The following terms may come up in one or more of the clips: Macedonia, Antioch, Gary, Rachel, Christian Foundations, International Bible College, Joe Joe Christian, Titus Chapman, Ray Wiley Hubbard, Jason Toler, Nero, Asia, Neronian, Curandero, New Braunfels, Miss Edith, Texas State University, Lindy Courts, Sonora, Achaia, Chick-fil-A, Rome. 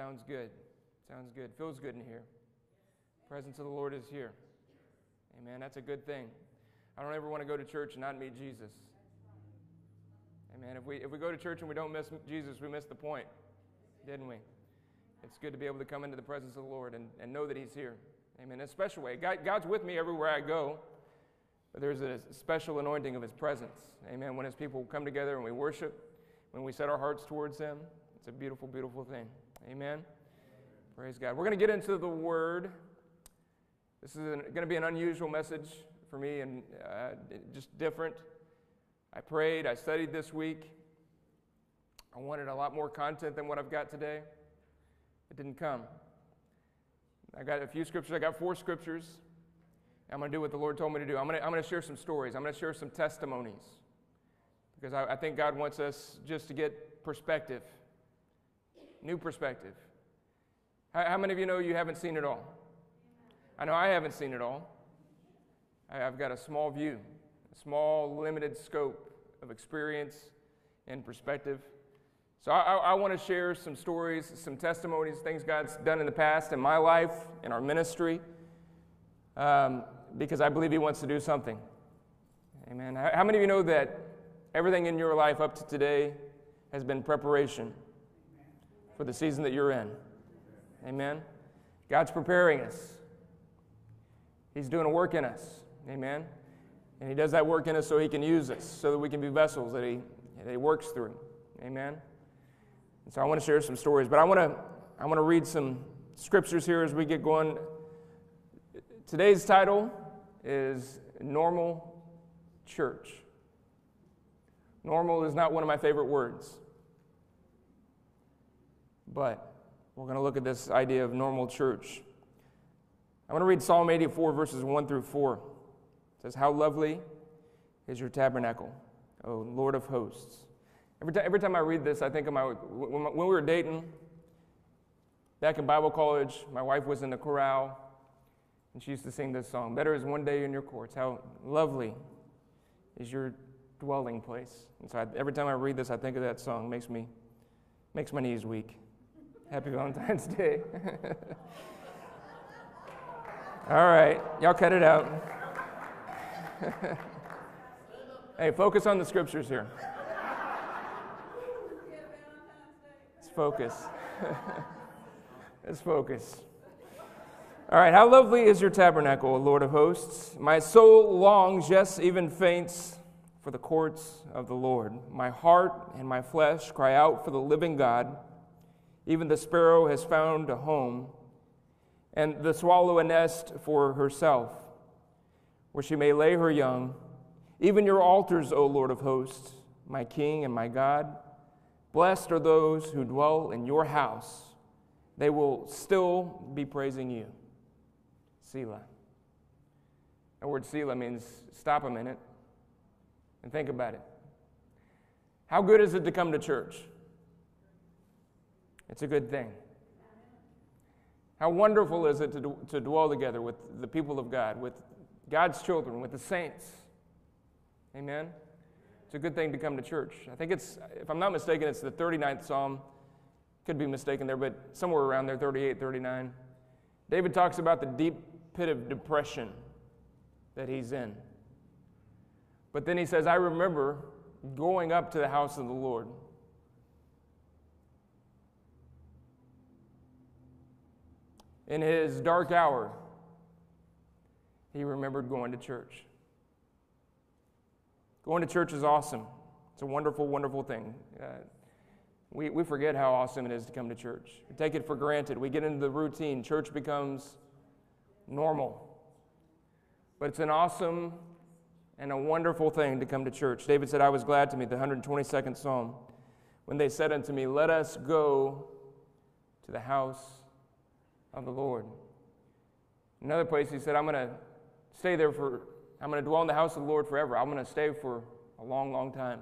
Sounds good. Sounds good. Feels good in here. The presence of the Lord is here. Amen. That's a good thing. I don't ever want to go to church and not meet Jesus. Amen. If we go to church and we don't miss Jesus, we miss the point, didn't we? It's good to be able to come into the presence of the Lord and know that he's here. Amen. In a special way. God's with me everywhere I go. But there's a special anointing of his presence. Amen. When his people come together and we worship, when we set our hearts towards him, it's a beautiful, beautiful thing. Amen. Praise God. We're going to get into the Word. This is going to be an unusual message for me and just different. I prayed. I studied this week. I wanted a lot more content than what I've got today. It didn't come. I got a few scriptures. I got 4 scriptures. I'm going to do what the Lord told me to do. I'm going to share some stories. I'm going to share some testimonies. Because I think God wants us just to get perspective. New perspective. How many of you know you haven't seen it all? I know I haven't seen it all. I've got a small view, a small, limited scope of experience and perspective. So I want to share some stories, some testimonies, things God's done in the past, in my life, in our ministry, because I believe he wants to do something. Amen. How many of you know that everything in your life up to today has been preparation for the season that you're in? Amen. God's preparing us. He's doing a work in us. Amen. And he does that work in us so he can use us, so that we can be vessels that he works through. Amen. And so I want to share some stories, but I want to read some scriptures here as we get going. Today's title is Normal Church. Normal is not one of my favorite words. But we're going to look at this idea of normal church. I want to read Psalm 84, verses 1 through 4. It says, "How lovely is your tabernacle, O Lord of hosts." Every time I read this, I think of when we were dating, back in Bible college, my wife was in the chorale, and she used to sing this song, "Better is one day in your courts, how lovely is your dwelling place." And so every time I read this, I think of that song. It makes my knees weak. Happy Valentine's Day. All right, y'all cut it out. Hey, focus on the scriptures here. Let's focus. Let's focus. All right, how lovely is your tabernacle, O Lord of hosts. My soul longs, yes, even faints, for the courts of the Lord. My heart and my flesh cry out for the living God. Even the sparrow has found a home, and the swallow a nest for herself, where she may lay her young. Even your altars, O Lord of hosts, my King and my God, blessed are those who dwell in your house. They will still be praising you. Selah. The word Selah means stop a minute and think about it. How good is it to come to church? It's a good thing. How wonderful is it to dwell together with the people of God, with God's children, with the saints. Amen? It's a good thing to come to church. I think it's, if I'm not mistaken, it's the 39th Psalm. Could be mistaken there, but somewhere around there, 38, 39. David talks about the deep pit of depression that he's in. But then he says, I remember going up to the house of the Lord. In his dark hour, he remembered going to church. Going to church is awesome. It's a wonderful, wonderful thing. We forget how awesome it is to come to church. We take it for granted. We get into the routine. Church becomes normal. But it's an awesome and a wonderful thing to come to church. David said, I was glad to meet the 122nd Psalm, when they said unto me, let us go to the house of the Lord. Another place he said, I'm going to dwell in the house of the Lord forever. I'm going to stay for a long, long time.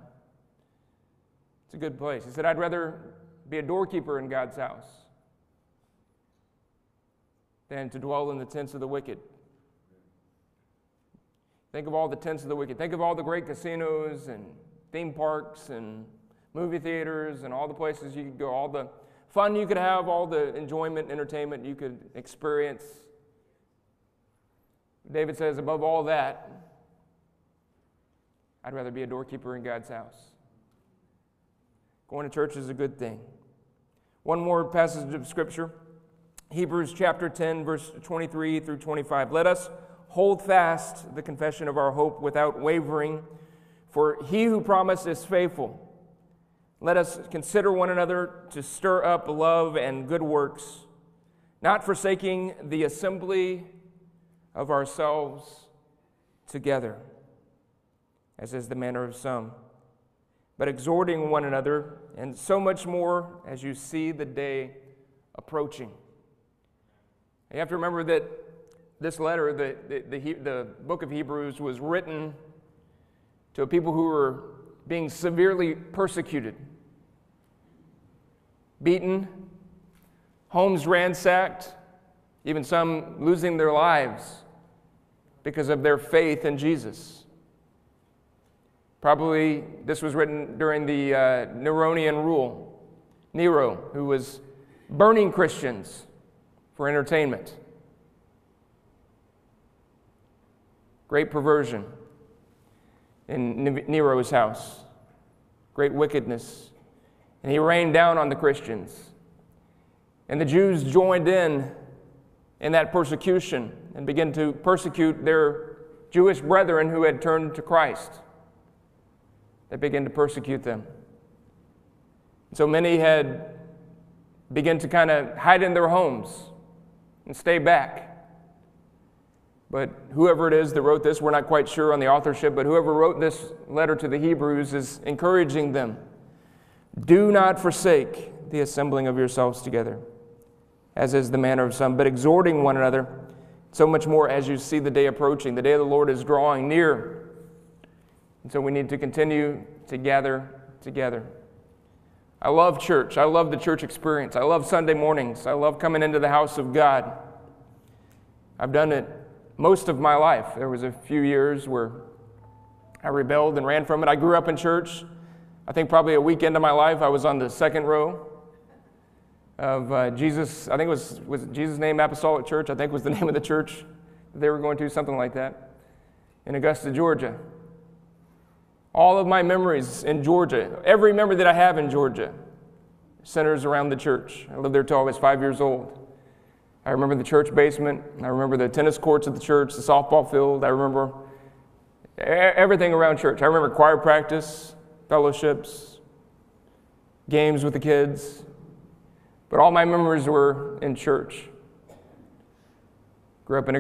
It's a good place. He said, I'd rather be a doorkeeper in God's house than to dwell in the tents of the wicked. Think of all the tents of the wicked. Think of all the great casinos and theme parks and movie theaters and all the places you could go, all the fun you could have, all the enjoyment, entertainment you could experience. David says, above all that, I'd rather be a doorkeeper in God's house. Going to church is a good thing. One more passage of Scripture, Hebrews chapter 10, verse 23 through 25. Let us hold fast the confession of our hope without wavering, for he who promised is faithful. Let us consider one another to stir up love and good works, not forsaking the assembly of ourselves together, as is the manner of some, but exhorting one another, and so much more as you see the day approaching. You have to remember that this letter, the book of Hebrews, was written to people who were being severely persecuted, beaten, homes ransacked, even some losing their lives because of their faith in Jesus. Probably this was written during the Neronian rule. Nero, who was burning Christians for entertainment. Great perversion in Nero's house. Great wickedness. And he rained down on the Christians. And the Jews joined in that persecution and began to persecute their Jewish brethren who had turned to Christ. They began to persecute them. So many had begun to kind of hide in their homes and stay back. But whoever it is that wrote this, we're not quite sure on the authorship, but whoever wrote this letter to the Hebrews is encouraging them. Do not forsake the assembling of yourselves together, as is the manner of some, but exhorting one another, so much more as you see the day approaching. The day of the Lord is drawing near. And so we need to continue to gather together. I love church. I love the church experience. I love Sunday mornings. I love coming into the house of God. I've done it most of my life. There was a few years where I rebelled and ran from it. I grew up in church. I think probably a weekend of my life, I was on the second row of Jesus. I think it was Jesus' Name Apostolic Church, I think was the name of the church they were going to, something like that, in Augusta, Georgia. All of my memories in Georgia, every memory that I have in Georgia, centers around the church. I lived there till I was 5 years old. I remember the church basement. I remember the tennis courts at the church, the softball field. I remember everything around church. I remember choir practice, fellowships, games with the kids. But all my memories were in church. Grew up in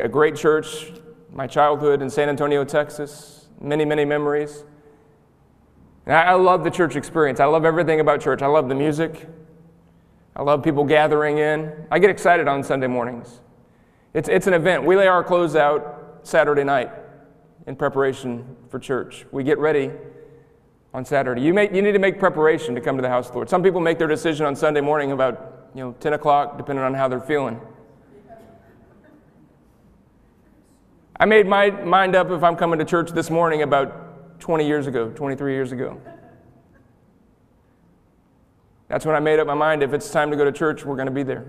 a great church, my childhood in San Antonio, Texas. Many, many memories. And I love the church experience. I love everything about church. I love the music. I love people gathering in. I get excited on Sunday mornings. It's an event. We lay our clothes out Saturday night in preparation for church. We get ready on Saturday. You need to make preparation to come to the house of the Lord. Some people make their decision on Sunday morning about 10 o'clock, depending on how they're feeling. I made my mind up if I'm coming to church this morning about 20 years ago, 23 years ago. That's when I made up my mind. If it's time to go to church, we're going to be there.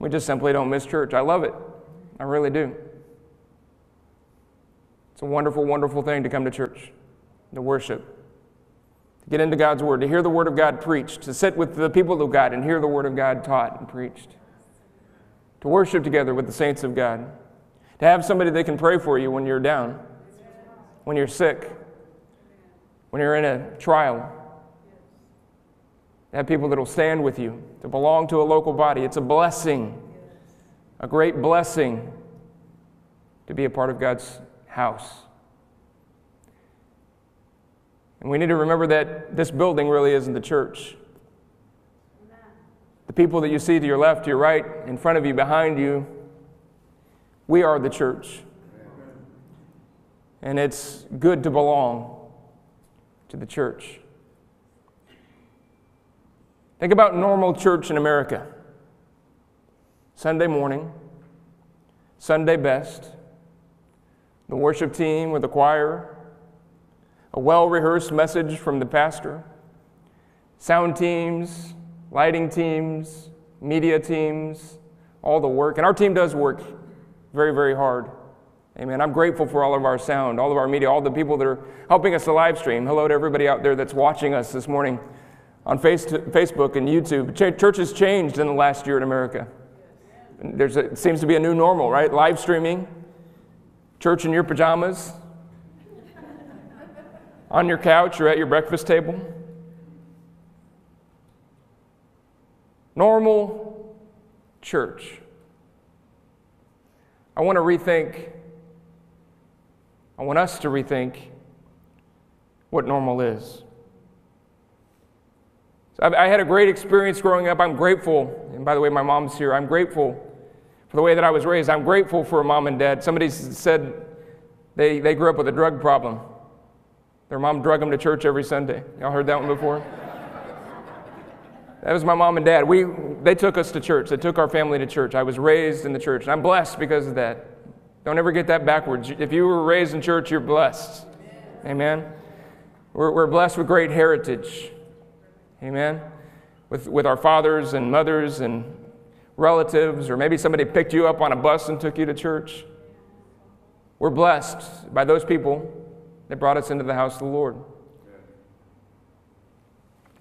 We just simply don't miss church. I love it. I really do. It's a wonderful, wonderful thing to come to church, to worship, to get into God's Word, to hear the Word of God preached, to sit with the people of God and hear the Word of God taught and preached, to worship together with the saints of God. To have somebody that can pray for you when you're down, when you're sick, when you're in a trial. To have people that will stand with you, to belong to a local body. It's a blessing, a great blessing to be a part of God's house. And we need to remember that this building really isn't the church. The people that you see to your left, to your right, in front of you, behind you, we are the church. And it's good to belong to the church. Think about normal church in America. Sunday morning, Sunday best, the worship team with the choir, a well-rehearsed message from the pastor, sound teams, lighting teams, media teams, all the work. And our team does work very, very hard. Amen. I'm grateful for all of our sound, all of our media, all the people that are helping us to live stream. Hello to everybody out there that's watching us this morning on Facebook and YouTube. Church has changed in the last year in America. It seems to be a new normal, right? Live streaming, church in your pajamas, on your couch or at your breakfast table. Normal church. I want us to rethink what normal is. So I had a great experience growing up. I'm grateful, and by the way, my mom's here. I'm grateful for the way that I was raised. I'm grateful for a mom and dad. Somebody said they grew up with a drug problem. Their mom drug them to church every Sunday. Y'all heard that one before? That was my mom and dad. They took us to church. They took our family to church. I was raised in the church, and I'm blessed because of that. Don't ever get that backwards. If you were raised in church, you're blessed. Amen. Amen. We're blessed with great heritage. Amen. With our fathers and mothers and relatives, or maybe somebody picked you up on a bus and took you to church. We're blessed by those people that brought us into the house of the Lord.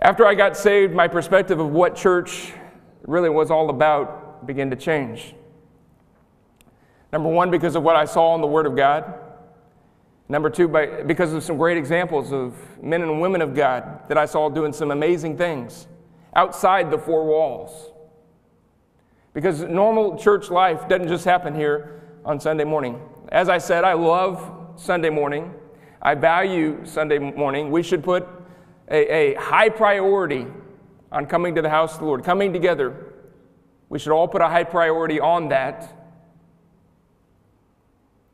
After I got saved, my perspective of what church really was all about began to change. Number one, because of what I saw in the Word of God. Number two, because of some great examples of men and women of God that I saw doing some amazing things outside the four walls. Because normal church life doesn't just happen here on Sunday morning. As I said, I love Sunday morning. I value Sunday morning. We should put a high priority on coming to the house of the Lord, coming together. We should all put a high priority on that.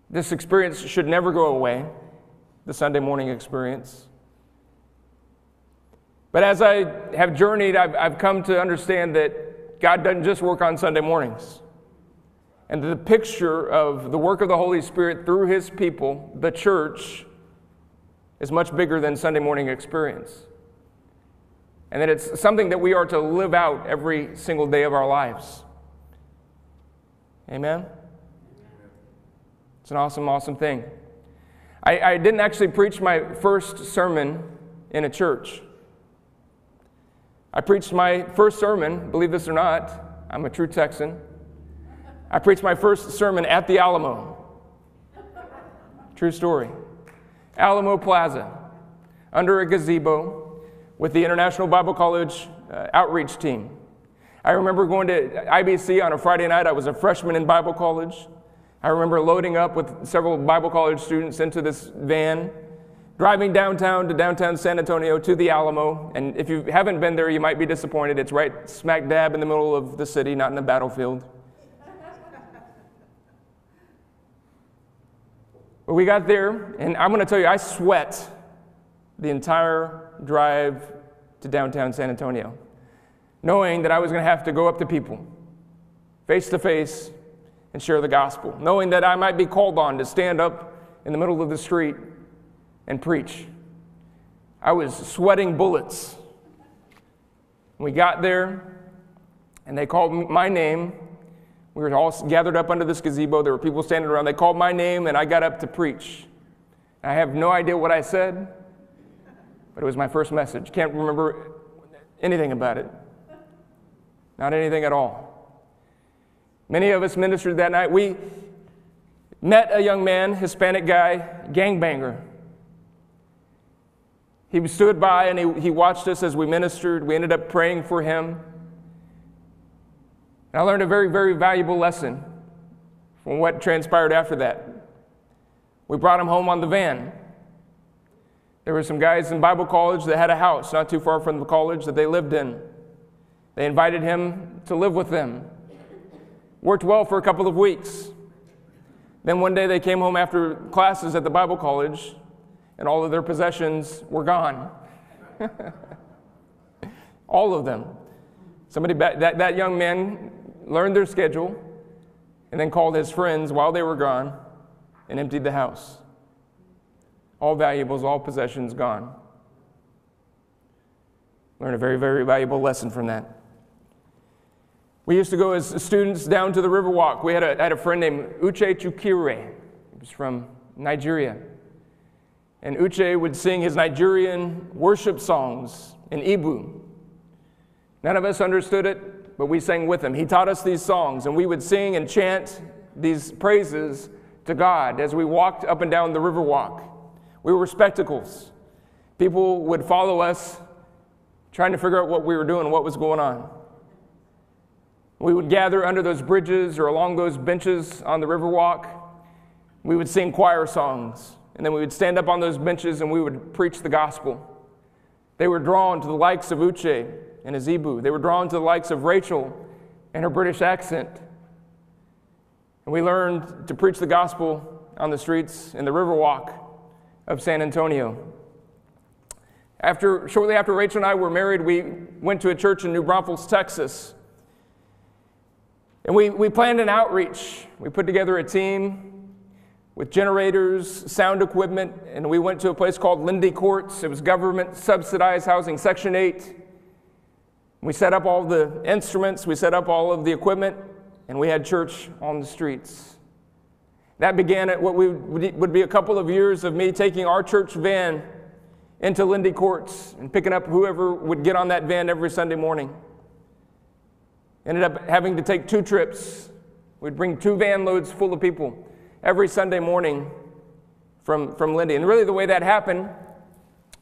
This experience should never go away, the Sunday morning experience. But as I have journeyed, I've come to understand that God doesn't just work on Sunday mornings. And the picture of the work of the Holy Spirit through His people, the church, is much bigger than Sunday morning experience. And that it's something that we are to live out every single day of our lives. Amen? It's an awesome, awesome thing. I didn't actually preach my first sermon in a church. I preached my first sermon, believe this or not, I'm a true Texan. I preached my first sermon at the Alamo. True story. Alamo Plaza, under a gazebo, with the International Bible College outreach team. I remember going to IBC on a Friday night. I was a freshman in Bible college. I remember loading up with several Bible college students into this van, driving downtown to downtown San Antonio to the Alamo. And if you haven't been there, you might be disappointed. It's right smack dab in the middle of the city, not in a battlefield. But we got there, and I'm going to tell you, I sweat the entire drive to downtown San Antonio, knowing that I was going to have to go up to people, face to face, and share the gospel, knowing that I might be called on to stand up in the middle of the street and preach. I was sweating bullets. We got there, and they called my name. We were all gathered up under this gazebo. There were people standing around. They called my name, and I got up to preach. I have no idea what I said, but it was my first message. Can't remember anything about it. Not anything at all. Many of us ministered that night. We met a young man, Hispanic guy, gangbanger. He stood by, and he watched us as we ministered. We ended up praying for him. And I learned a very, very valuable lesson from what transpired after that. We brought him home on the van. There were some guys in Bible college that had a house not too far from the college that they lived in. They invited him to live with them. Worked well for a couple of weeks. Then one day they came home after classes at the Bible college, and all of their possessions were gone. All of them. That young man learned their schedule and then called his friends while they were gone and emptied the house. All valuables, all possessions gone. Learn a very, very valuable lesson from that. We used to go as students down to the River Walk. We had a friend named Uche Chukire. He was from Nigeria. And Uche would sing his Nigerian worship songs in Igbo. None of us understood it, but we sang with him. He taught us these songs, and we would sing and chant these praises to God as we walked up and down the River Walk. We were spectacles. People would follow us, trying to figure out what we were doing, what was going on. We would gather under those bridges or along those benches on the Riverwalk. We would sing choir songs, and then we would stand up on those benches and we would preach the gospel. They were drawn to the likes of Uche and his Igbo. They were drawn to the likes of Rachel and her British accent. And we learned to preach the gospel on the streets in the Riverwalk of San Antonio. Shortly after Rachel and I were married, we went to a church in New Braunfels, Texas. And we planned an outreach. We put together a team with generators, sound equipment, and we went to a place called Lindy Courts. It was government-subsidized housing, Section 8. We set up all the instruments, we set up all of the equipment, and we had church on the streets. That began at what would be a couple of years of me taking our church van into Lindy Courts and picking up whoever would get on that van every Sunday morning. Ended up having to take two trips. We'd bring two van loads full of people every Sunday morning from Lindy. And really the way that happened,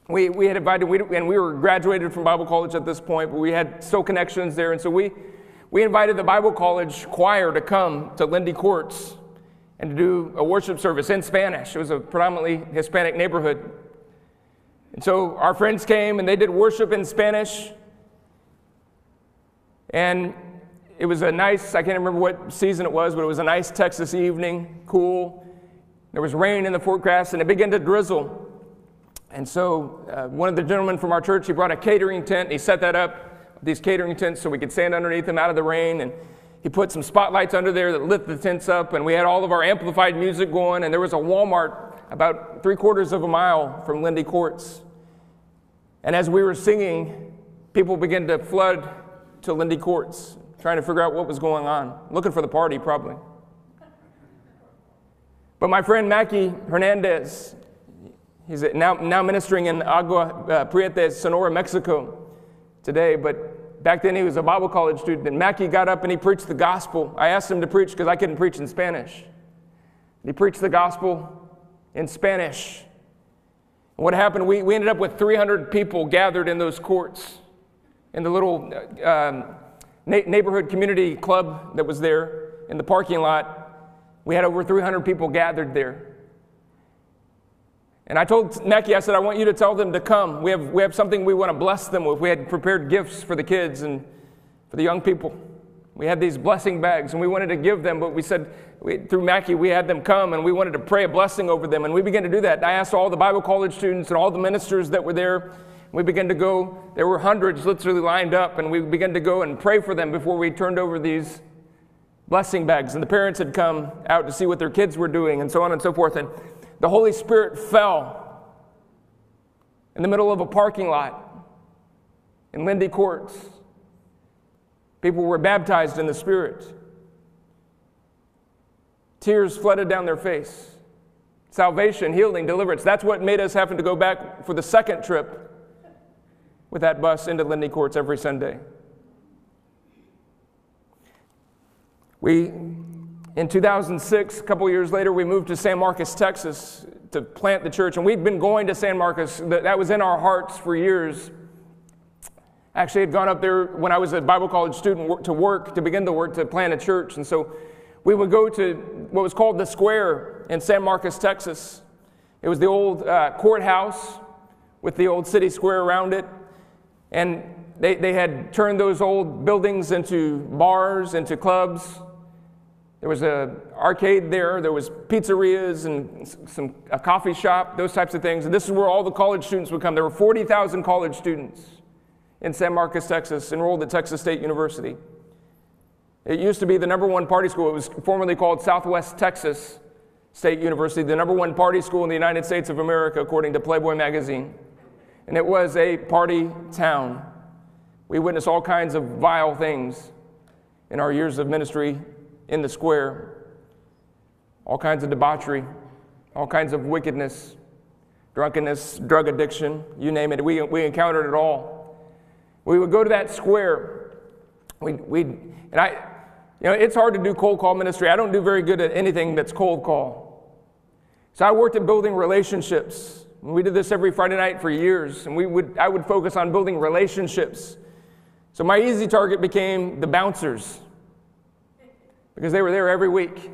we had invited, and we were graduated from Bible college at this point, but we had still connections there. And so we invited the Bible college choir to come to Lindy Courts and to do a worship service in Spanish. It was a predominantly Hispanic neighborhood. And so our friends came, and they did worship in Spanish. And it was a nice, I can't remember what season it was, but it was a nice Texas evening, cool. There was rain in the forecast, and it began to drizzle. And so one of the gentlemen from our church, he brought a catering tent. He set that up, these catering tents, so we could stand underneath them out of the rain. And he put some spotlights under there that lit the tents up, and we had all of our amplified music going. And there was a Walmart about 3/4 of a mile from Lindy Courts. And as we were singing, people began to flood to Lindy Courts, trying to figure out what was going on, looking for the party probably. But my friend Mackie Hernandez, he's now ministering in Agua Prieta, Sonora, Mexico today, but back then he was a Bible college student, and Mackie got up and he preached the gospel. I asked him to preach because I couldn't preach in Spanish. He preached the gospel in Spanish. And what happened, we ended up with 300 people gathered in those courts, in the little neighborhood community club that was there in the parking lot. We had over 300 people gathered there. And I told Mackie, I said, I want you to tell them to come. We have something we want to bless them with. We had prepared gifts for the kids and for the young people. We had these blessing bags, and we wanted to give them, but we said, through Mackie, we had them come, and we wanted to pray a blessing over them, and we began to do that. I asked all the Bible college students and all the ministers that were there. We began to go. There were hundreds literally lined up, and we began to go and pray for them before we turned over these blessing bags. And the parents had come out to see what their kids were doing, and so on and so forth. And the Holy Spirit fell in the middle of a parking lot in Lindy Courts. People were baptized in the Spirit. Tears flooded down their face. Salvation, healing, deliverance. That's what made us having to go back for the second trip with that bus into Lindy Courts every Sunday. In 2006, a couple years later, we moved to San Marcos, Texas to plant the church. And we'd been going to San Marcos. That was in our hearts for years. Actually, I had gone up there when I was a Bible college student to begin the work to plant a church. And so we would go to what was called the Square in San Marcos, Texas. It was the old courthouse with the old city square around it. And they had turned those old buildings into bars, into clubs. There was an arcade there. There was pizzerias and a coffee shop, those types of things. And this is where all the college students would come. There were 40,000 college students in San Marcos, Texas, enrolled at Texas State University. It used to be the number one party school. It was formerly called Southwest Texas State University, the number one party school in the United States of America, according to Playboy magazine. And it was a party town. We witnessed all kinds of vile things in our years of ministry in the square, all kinds of debauchery, all kinds of wickedness, drunkenness, drug addiction, you name it. We encountered it all. We would go to that square. You know, it's hard to do cold call ministry. I don't do very good at anything that's cold call. So I worked at building relationships. We did this every Friday night for years, and I would focus on building relationships. So my easy target became the bouncers, because they were there every week,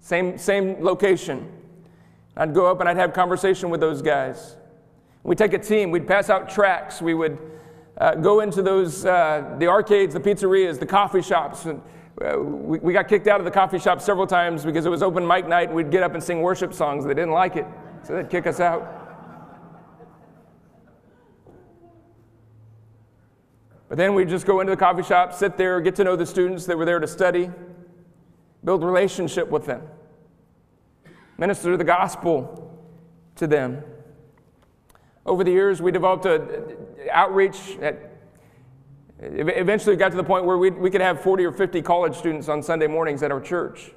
same location. I'd go up and I'd have conversation with those guys. We'd take a team. We'd pass out tracts. We would go into those the arcades, the pizzerias, the coffee shops. And we got kicked out of the coffee shop several times because it was open mic night, and we'd get up and sing worship songs. They didn't like it, so they'd kick us out. But then we'd just go into the coffee shop, sit there, get to know the students that were there to study, build relationship with them, minister the gospel to them. Over the years, we developed an outreach at eventually, it got to the point where we could have 40 or 50 college students on Sunday mornings at our church.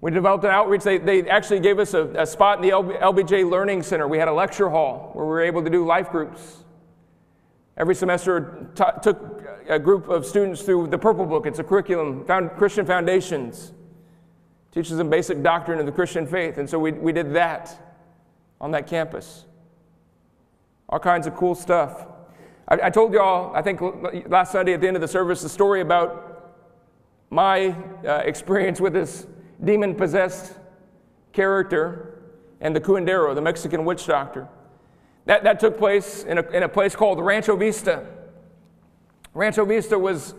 We developed an outreach. They actually gave us a spot in the LBJ Learning Center. We had a lecture hall where we were able to do life groups. Every semester, took a group of students through the Purple Book. It's a curriculum, Christian Foundations. Teaches them basic doctrine of the Christian faith. And so we did that on that campus. All kinds of cool stuff. I told y'all, I think last Sunday at the end of the service, the story about my experience with this demon-possessed character and the curandero, the Mexican witch doctor. That took place in a place called Rancho Vista. Rancho Vista was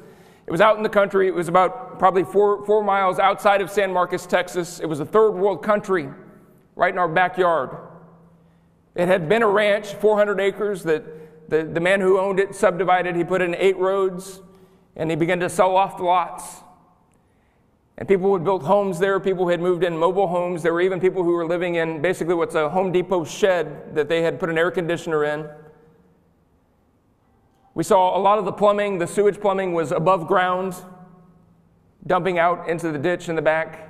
out in the country. It was about probably four miles outside of San Marcos, Texas. It was a third world country right in our backyard. It had been a ranch, 400 acres that the man who owned it subdivided. He put in 8 roads, and he began to sell off the lots. And people would build homes there. People had moved in mobile homes. There were even people who were living in basically what's a Home Depot shed that they had put an air conditioner in. We saw a lot of the plumbing, the sewage plumbing was above ground, dumping out into the ditch in the back.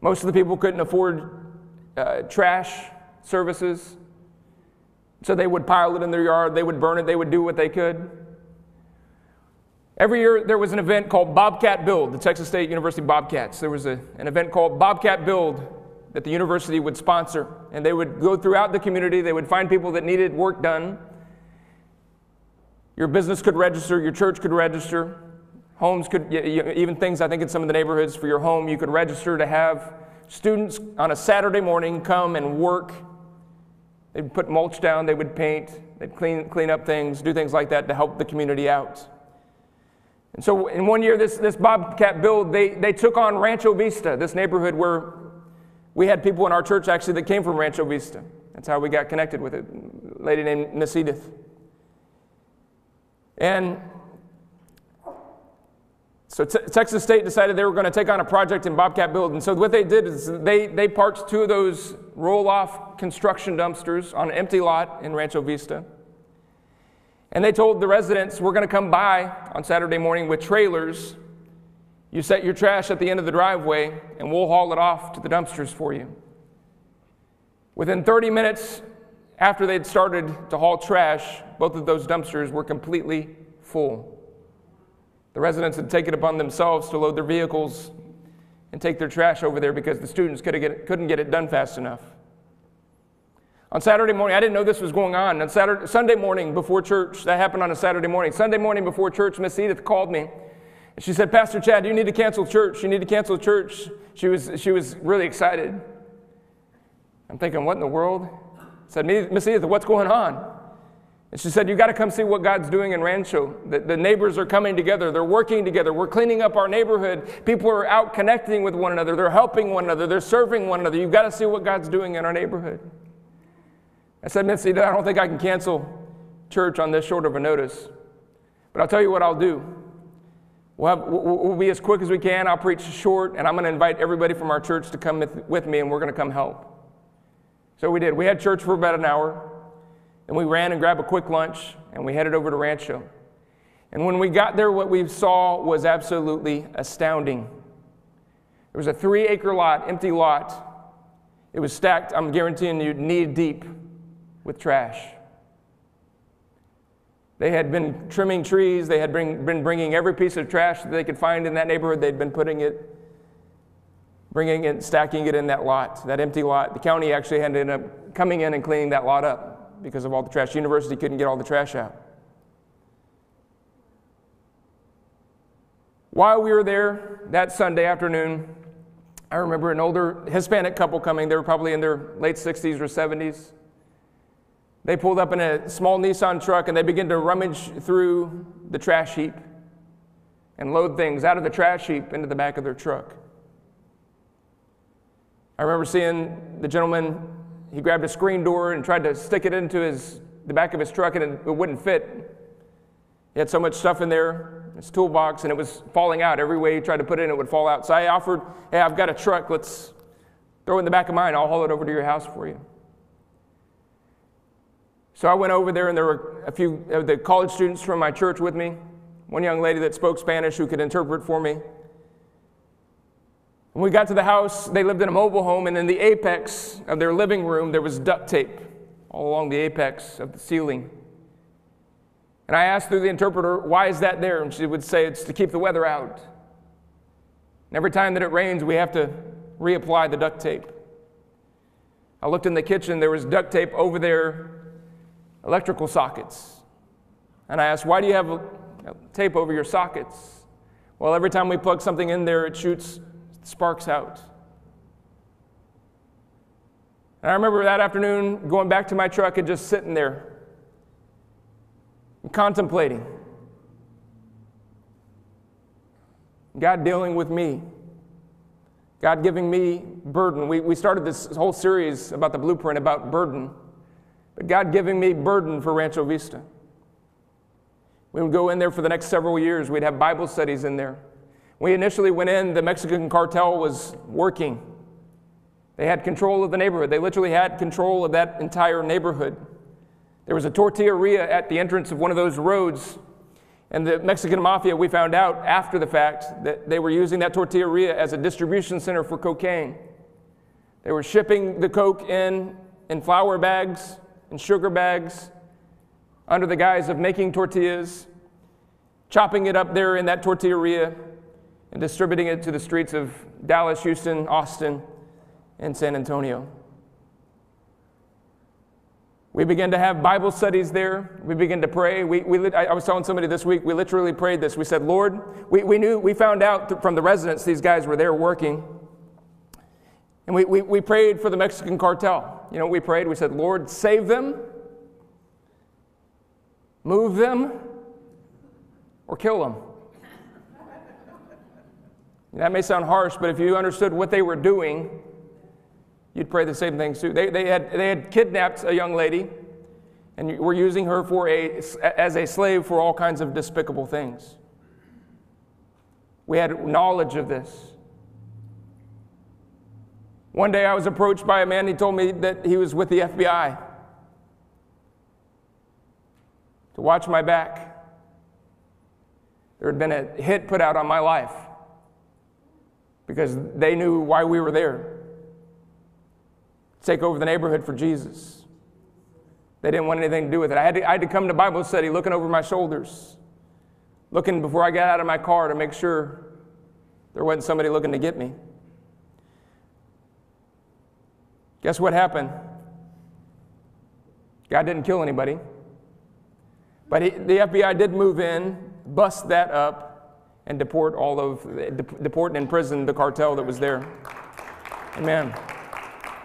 Most of the people couldn't afford trash services. So they would pile it in their yard, they would burn it, they would do what they could. Every year there was an event called Bobcat Build, the Texas State University Bobcats. There was an event called Bobcat Build that the university would sponsor. And they would go throughout the community, they would find people that needed work done. Your business could register, your church could register, homes could, even things I think in some of the neighborhoods for your home, you could register to have students on a Saturday morning come and work. They'd put mulch down, they would paint, they'd clean up things, do things like that to help the community out. And so in one year, this Bobcat Build, they took on Rancho Vista, this neighborhood where we had people in our church actually that came from Rancho Vista. That's how we got connected with it, a lady named Miss Edith. And so Texas State decided they were going to take on a project in Bobcat Build. And so what they did is they parked 2 of those roll-off construction dumpsters on an empty lot in Rancho Vista. And they told the residents, we're going to come by on Saturday morning with trailers. You set your trash at the end of the driveway, and we'll haul it off to the dumpsters for you. Within 30 minutes after they'd started to haul trash, both of those dumpsters were completely full. The residents had taken it upon themselves to load their vehicles and take their trash over there because the students couldn't get it done fast enough. On Saturday morning, I didn't know this was going on. On Sunday morning before church, that happened on a Saturday morning. Sunday morning before church, Miss Edith called me. And she said, Pastor Chad, you need to cancel church. You need to cancel church. She was really excited. I'm thinking, what in the world? I said, Miss Edith, what's going on? And she said, you got to come see what God's doing in Rancho. The neighbors are coming together. They're working together. We're cleaning up our neighborhood. People are out connecting with one another. They're helping one another. They're serving one another. You've got to see what God's doing in our neighborhood. I said, Miss Edith, I don't think I can cancel church on this short of a notice. But I'll tell you what I'll do. We'll be as quick as we can. I'll preach short, and I'm going to invite everybody from our church to come with me, and we're going to come help. So we did. We had church for about an hour. And we ran and grabbed a quick lunch, and we headed over to Rancho. And when we got there, what we saw was absolutely astounding. It was a 3-acre lot, empty lot. It was stacked, I'm guaranteeing you, knee deep with trash. They had been trimming trees. They had been bringing every piece of trash that they could find in that neighborhood. They'd been putting it, bringing it, stacking it in that lot, that empty lot. The county actually ended up coming in and cleaning that lot up because of all the trash. University couldn't get all the trash out. While we were there that Sunday afternoon, I remember an older Hispanic couple coming. They were probably in their late 60s or 70s. They pulled up in a small Nissan truck, and they began to rummage through the trash heap and load things out of the trash heap into the back of their truck. I remember seeing the gentleman, he grabbed a screen door and tried to stick it into the back of his truck, and it wouldn't fit. He had so much stuff in there. His toolbox, and it was falling out. Every way you tried to put it in, it would fall out. So I offered, hey, I've got a truck. Let's throw it in the back of mine. I'll haul it over to your house for you. So I went over there, and there were a few of the college students from my church with me, one young lady that spoke Spanish who could interpret for me. When we got to the house, they lived in a mobile home, and in the apex of their living room, there was duct tape all along the apex of the ceiling. And I asked through the interpreter, why is that there? And she would say, it's to keep the weather out. And every time that it rains, we have to reapply the duct tape. I looked in the kitchen, there was duct tape over their electrical sockets. And I asked, why do you have tape over your sockets? Well, every time we plug something in there, it shoots sparks out. And I remember that afternoon going back to my truck and just sitting there, contemplating God dealing with me, God giving me burden. We started this whole series about the blueprint about burden, but God giving me burden for Rancho Vista. We would go in there for the next several years. We'd have Bible studies in there. We initially went in, the Mexican cartel was working. They had control of the neighborhood. They literally had control of that entire neighborhood. There was a tortilleria at the entrance of one of those roads, and the Mexican mafia, we found out after the fact, that they were using that tortilleria as a distribution center for cocaine. They were shipping the coke in flour bags and sugar bags under the guise of making tortillas, chopping it up there in that tortilleria, and distributing it to the streets of Dallas, Houston, Austin, and San Antonio. We began to have Bible studies there. We began to pray. I was telling somebody this week, we literally prayed this. We said, Lord, we found out from the residents these guys were there working. And we prayed for the Mexican cartel. You know, we prayed. We said, Lord, save them, move them, or kill them. That may sound harsh, but if you understood what they were doing, you'd pray the same things too. They had kidnapped a young lady and were using her as a slave for all kinds of despicable things. We had knowledge of this. One day I was approached by a man. He told me that he was with the FBI to watch my back. There had been a hit put out on my life because they knew why we were there. Take over the neighborhood for Jesus. They didn't want anything to do with it. I had to come to Bible study looking over my shoulders, looking before I got out of my car to make sure there wasn't somebody looking to get me. Guess what happened? God didn't kill anybody. But the FBI did move in, bust that up, and deport and imprison the cartel that was there. Amen.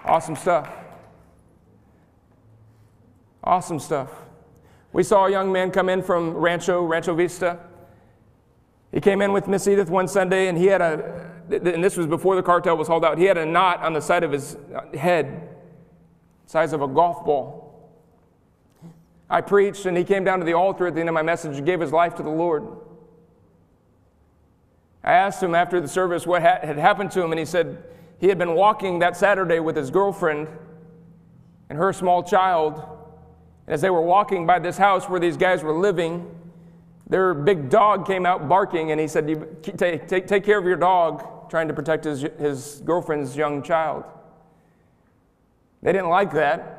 Awesome stuff. Awesome stuff. We saw a young man come in from Rancho Vista. He came in with Miss Edith one Sunday, and this was before the cartel was hauled out. He had a knot on the side of his head, size of a golf ball. I preached, and he came down to the altar at the end of my message and gave his life to the Lord. I asked him after the service what had happened to him, and he said, he had been walking that Saturday with his girlfriend and her small child, As they were walking by this house where these guys were living, their big dog came out barking, and he said, "You take care of your dog," trying to protect his girlfriend's young child. They didn't like that.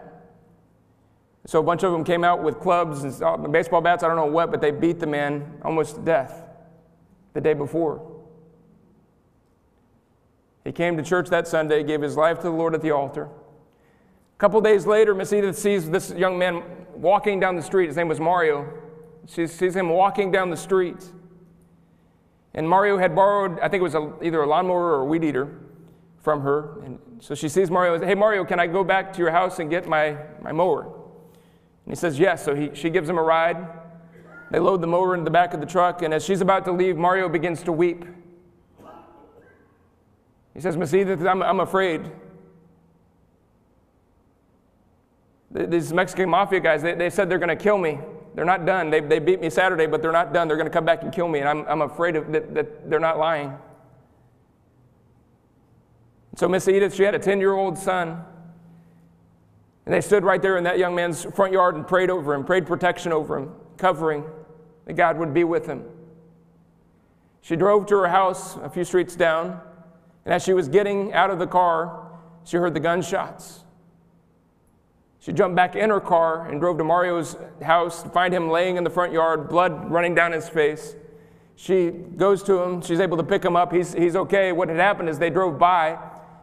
So a bunch of them came out with clubs and baseball bats, I don't know what, but they beat the man almost to death the day before. He came to church that Sunday, gave his life to the Lord at the altar. A couple days later, Miss Edith sees this young man walking down the street. His name was Mario. She sees him walking down the street. And Mario had borrowed, I think it was either a lawnmower or a weed eater from her. And so she sees Mario and says, "Hey, Mario, can I go back to your house and get my mower?" And he says, "Yes." So she gives him a ride. They load the mower into the back of the truck, and as she's about to leave, Mario begins to weep. He says, "Miss Edith, I'm afraid. These Mexican mafia guys, they said they're going to kill me. They're not done. They beat me Saturday, but they're not done. They're going to come back and kill me, and I'm afraid that they're not lying." So Miss Edith, she had a 10-year-old son. And they stood right there in that young man's front yard and prayed over him, prayed protection over him, covering, that God would be with him. She drove to her house a few streets down, and as she was getting out of the car, she heard the gunshots. She jumped back in her car and drove to Mario's house to find him laying in the front yard, blood running down his face. She goes to him. She's able to pick him up. He's okay. What had happened is they drove by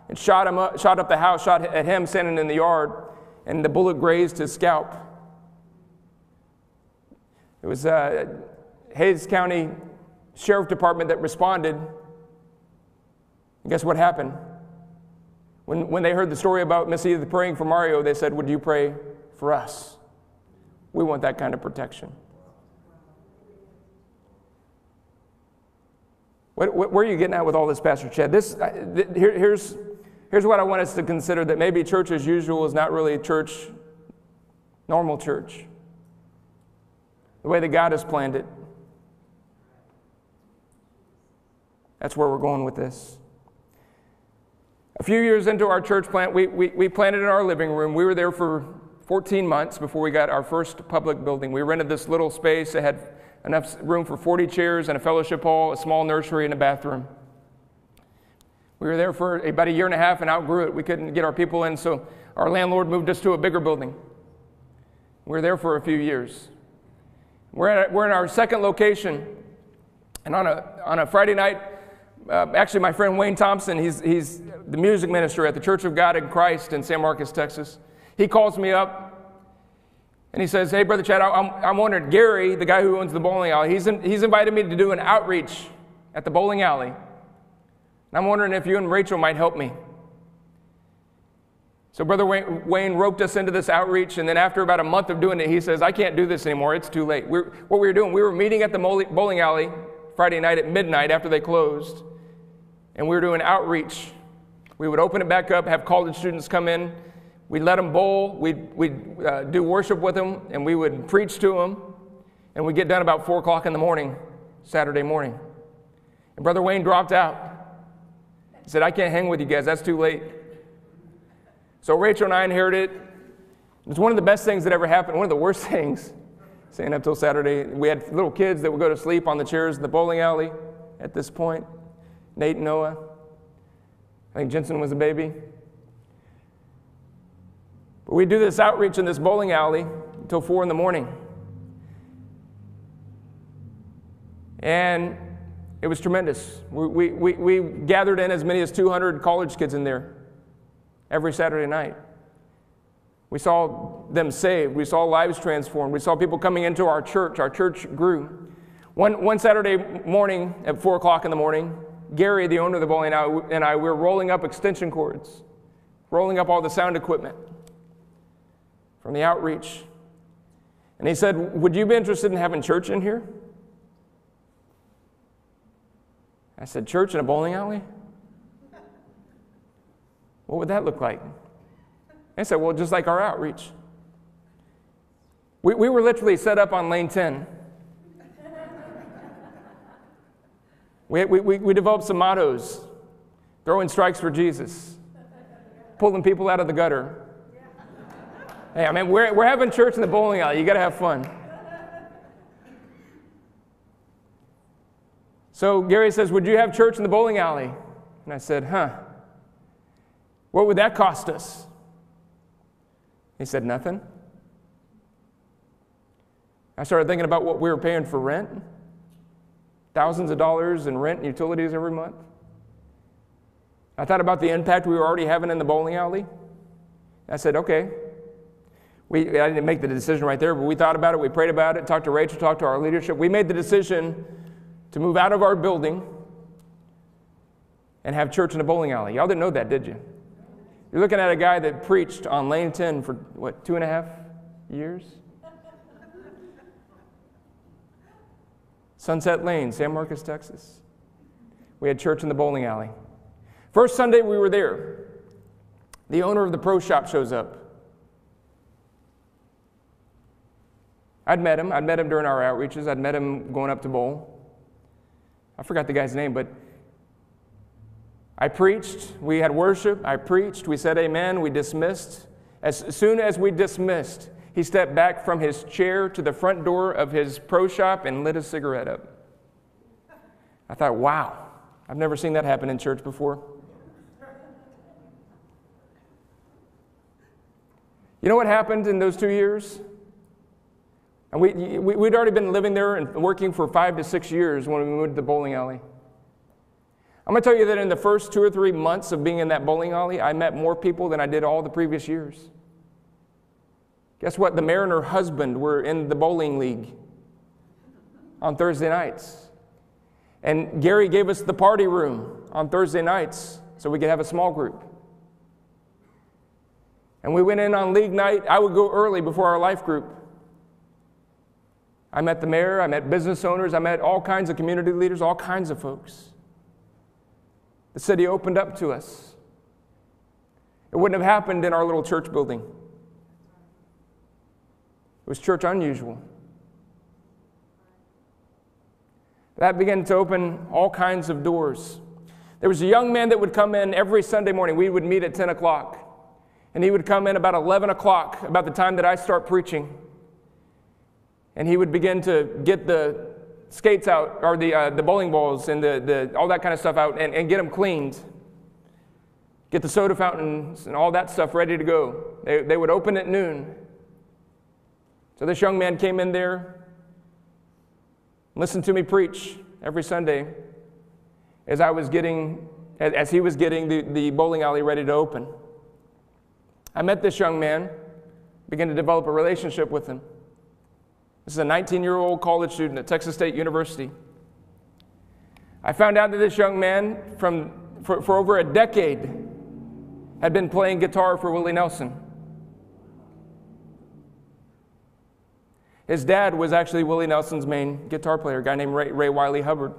and shot up the house, shot at him standing in the yard, and the bullet grazed his scalp. It was Hays County Sheriff Department that responded. And guess what happened? When they heard the story about Miss Edith praying for Mario, they said, "Would you pray for us? We want that kind of protection." Where are you getting at with all this, Pastor Chad? Here's what I want us to consider, that maybe church as usual is not really church, normal church, the way that God has planned it. That's where we're going with this. A few years into our church plant, we planted in our living room. We were there for 14 months before we got our first public building. We rented this little space that had enough room for 40 chairs and a fellowship hall, a small nursery, and a bathroom. We were there for about a year and a half and outgrew it. We couldn't get our people in, so our landlord moved us to a bigger building. We were there for a few years. We're in our second location, and on a Friday night, actually my friend Wayne Thompson, he's the music minister at the Church of God in Christ in San Marcos, Texas. He calls me up, and he says, "Hey, Brother Chad, I'm wondering, Gary, the guy who owns the bowling alley, he's invited me to do an outreach at the bowling alley. And I'm wondering if you and Rachel might help me." So Brother Wayne roped us into this outreach, and then after about a month of doing it, he says, "I can't do this anymore. It's too late." What we were doing, we were meeting at the bowling alley Friday night at midnight after they closed, and we were doing outreach. We would open it back up, have college students come in. We'd let them bowl. We'd do worship with them, and we would preach to them, and we'd get done about 4 o'clock in the morning, Saturday morning. And Brother Wayne dropped out. He said, "I can't hang with you guys. That's too late." So Rachel and I inherited it. It was one of the best things that ever happened, one of the worst things, staying up till Saturday. We had little kids that would go to sleep on the chairs in the bowling alley at this point, Nate and Noah. I think Jensen was a baby. But we'd do this outreach in this bowling alley until 4 in the morning. And it was tremendous. We gathered in as many as 200 college kids in there every Saturday night. We saw them saved. We saw lives transformed. We saw people coming into our church. Our church grew. One Saturday morning at 4 o'clock in the morning, Gary, the owner of the bowling alley, and I, we were rolling up extension cords, rolling up all the sound equipment from the outreach. And he said, "Would you be interested in having church in here?" I said, "Church in a bowling alley? What would that look like?" They said, "Well, just like our outreach." We were literally set up on lane 10. We developed some mottos: throwing strikes for Jesus, pulling people out of the gutter, Hey, I mean, we're having church in the bowling alley. You got to have fun. So Gary says, would you have church in the bowling alley? And I said, huh. What would that cost us? He said, nothing. I started thinking about what we were paying for rent. Thousands of dollars in rent and utilities every month. I thought about the impact we were already having in the bowling alley. I said, okay. I didn't make the decision right there, but we thought about it, we prayed about it, talked to Rachel, talked to our leadership. We made the decision to move out of our building and have church in a bowling alley. Y'all didn't know that, did you? You're looking at a guy that preached on Lane 10 for, 2.5 years? Sunset Lane, San Marcos, Texas. We had church in the bowling alley. First Sunday we were there. The owner of the pro shop shows up. I'd met him during our outreaches. I'd met him going up to bowl. I forgot the guy's name, but I preached. We had worship. I preached. We said amen. We dismissed. As soon as we dismissed, he stepped back from his chair to the front door of his pro shop and lit a cigarette up. I thought, wow, I've never seen that happen in church before. You know what happened in those 2 years? And we'd already been living there and working for 5 to 6 years when we moved to the bowling alley. I'm going to tell you that in the first 2 or 3 months of being in that bowling alley, I met more people than I did all the previous years. Guess what? The mayor and her husband were in the bowling league on Thursday nights. And Gary gave us the party room on Thursday nights so we could have a small group. And we went in on league night. I would go early before our life group. I met the mayor, I met business owners, I met all kinds of community leaders, all kinds of folks. The city opened up to us. It wouldn't have happened in our little church building. It was church unusual. That began to open all kinds of doors. There was a young man that would come in every Sunday morning. We would meet at 10 o'clock. And he would come in about 11 o'clock, about the time that I start preaching. And he would begin to get the skates out, or the bowling balls and all that kind of stuff out and get them cleaned. Get the soda fountains and all that stuff ready to go. They would open at noon. So this young man came in there, listened to me preach every Sunday as he was getting the bowling alley ready to open. I met this young man, began to develop a relationship with him. This is a 19-year-old college student at Texas State University. I found out that this young man, for over a decade, had been playing guitar for Willie Nelson. His dad was actually Willie Nelson's main guitar player, a guy named Ray Wiley Hubbard.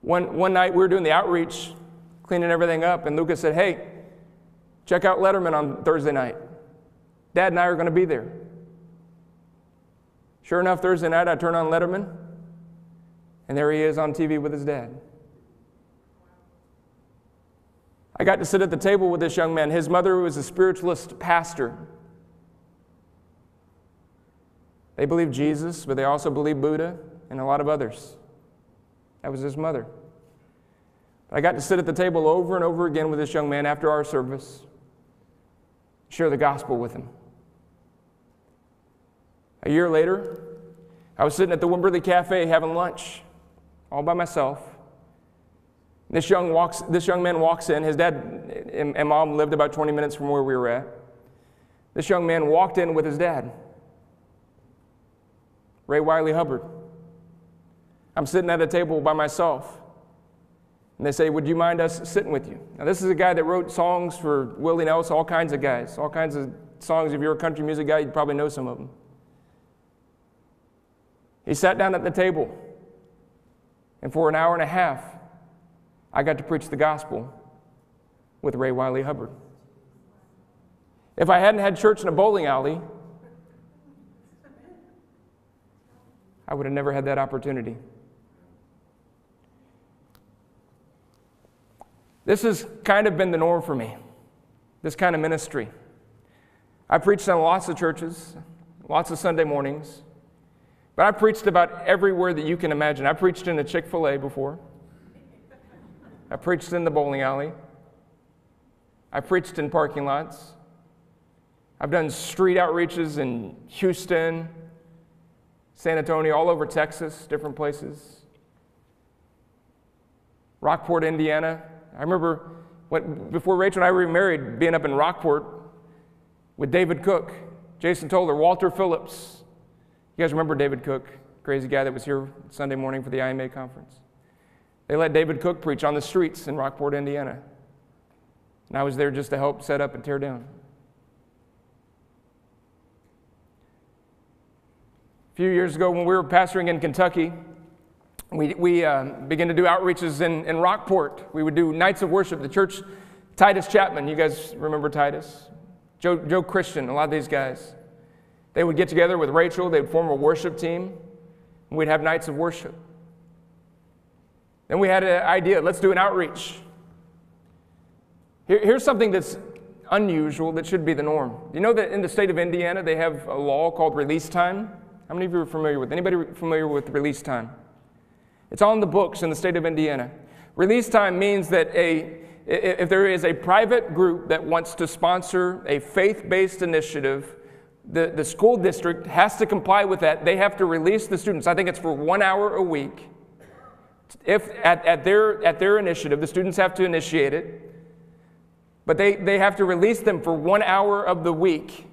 One night we were doing the outreach, cleaning everything up, and Lucas said, hey, check out Letterman on Thursday night. Dad and I are going to be there. Sure enough, Thursday night I turn on Letterman, and there he is on TV with his dad. I got to sit at the table with this young man. His mother was a spiritualist pastor. They believed Jesus, but they also believed Buddha and a lot of others. That was his mother. I got to sit at the table over and over again with this young man after our service, share the gospel with him. A year later, I was sitting at the Wimberley Cafe having lunch, all by myself. This young man walks in. His dad and mom lived about 20 minutes from where we were at. This young man walked in with his dad, Ray Wiley Hubbard. I'm sitting at a table by myself, and they say, would you mind us sitting with you? Now, this is a guy that wrote songs for Willie Nelson, all kinds of guys, all kinds of songs. If you're a country music guy, you'd probably know some of them. He sat down at the table, and for an hour and a half, I got to preach the gospel with Ray Wiley Hubbard. If I hadn't had church in a bowling alley, I would have never had that opportunity. This has kind of been the norm for me, this kind of ministry. I preached on lots of churches, lots of Sunday mornings, but I preached about everywhere that you can imagine. I preached in a Chick-fil-A before. I preached in the bowling alley. I preached in parking lots. I've done street outreaches in Houston, San Antonio, all over Texas, different places. Rockport, Indiana. I remember before Rachel and I were married, being up in Rockport with David Cook, Jason Toler, Walter Phillips. You guys remember David Cook, crazy guy that was here Sunday morning for the IMA conference. They let David Cook preach on the streets in Rockport, Indiana. And I was there just to help set up and tear down. A few years ago when we were pastoring in Kentucky, we began to do outreaches in Rockport. We would do nights of worship. The church, Titus Chapman, you guys remember Titus? Joe Christian, a lot of these guys. They would get together with Rachel. They would form a worship team. And we'd have nights of worship. Then we had an idea, let's do an outreach. Here's something that's unusual that should be the norm. You know that in the state of Indiana, they have a law called release time? How many of you are familiar with? Anybody familiar with release time? It's on the books in the state of Indiana. Release time means that if there is a private group that wants to sponsor a faith-based initiative, the school district has to comply with that. They have to release the students. I think it's for 1 hour a week. If at their initiative, the students have to initiate it, but they have to release them for 1 hour of the week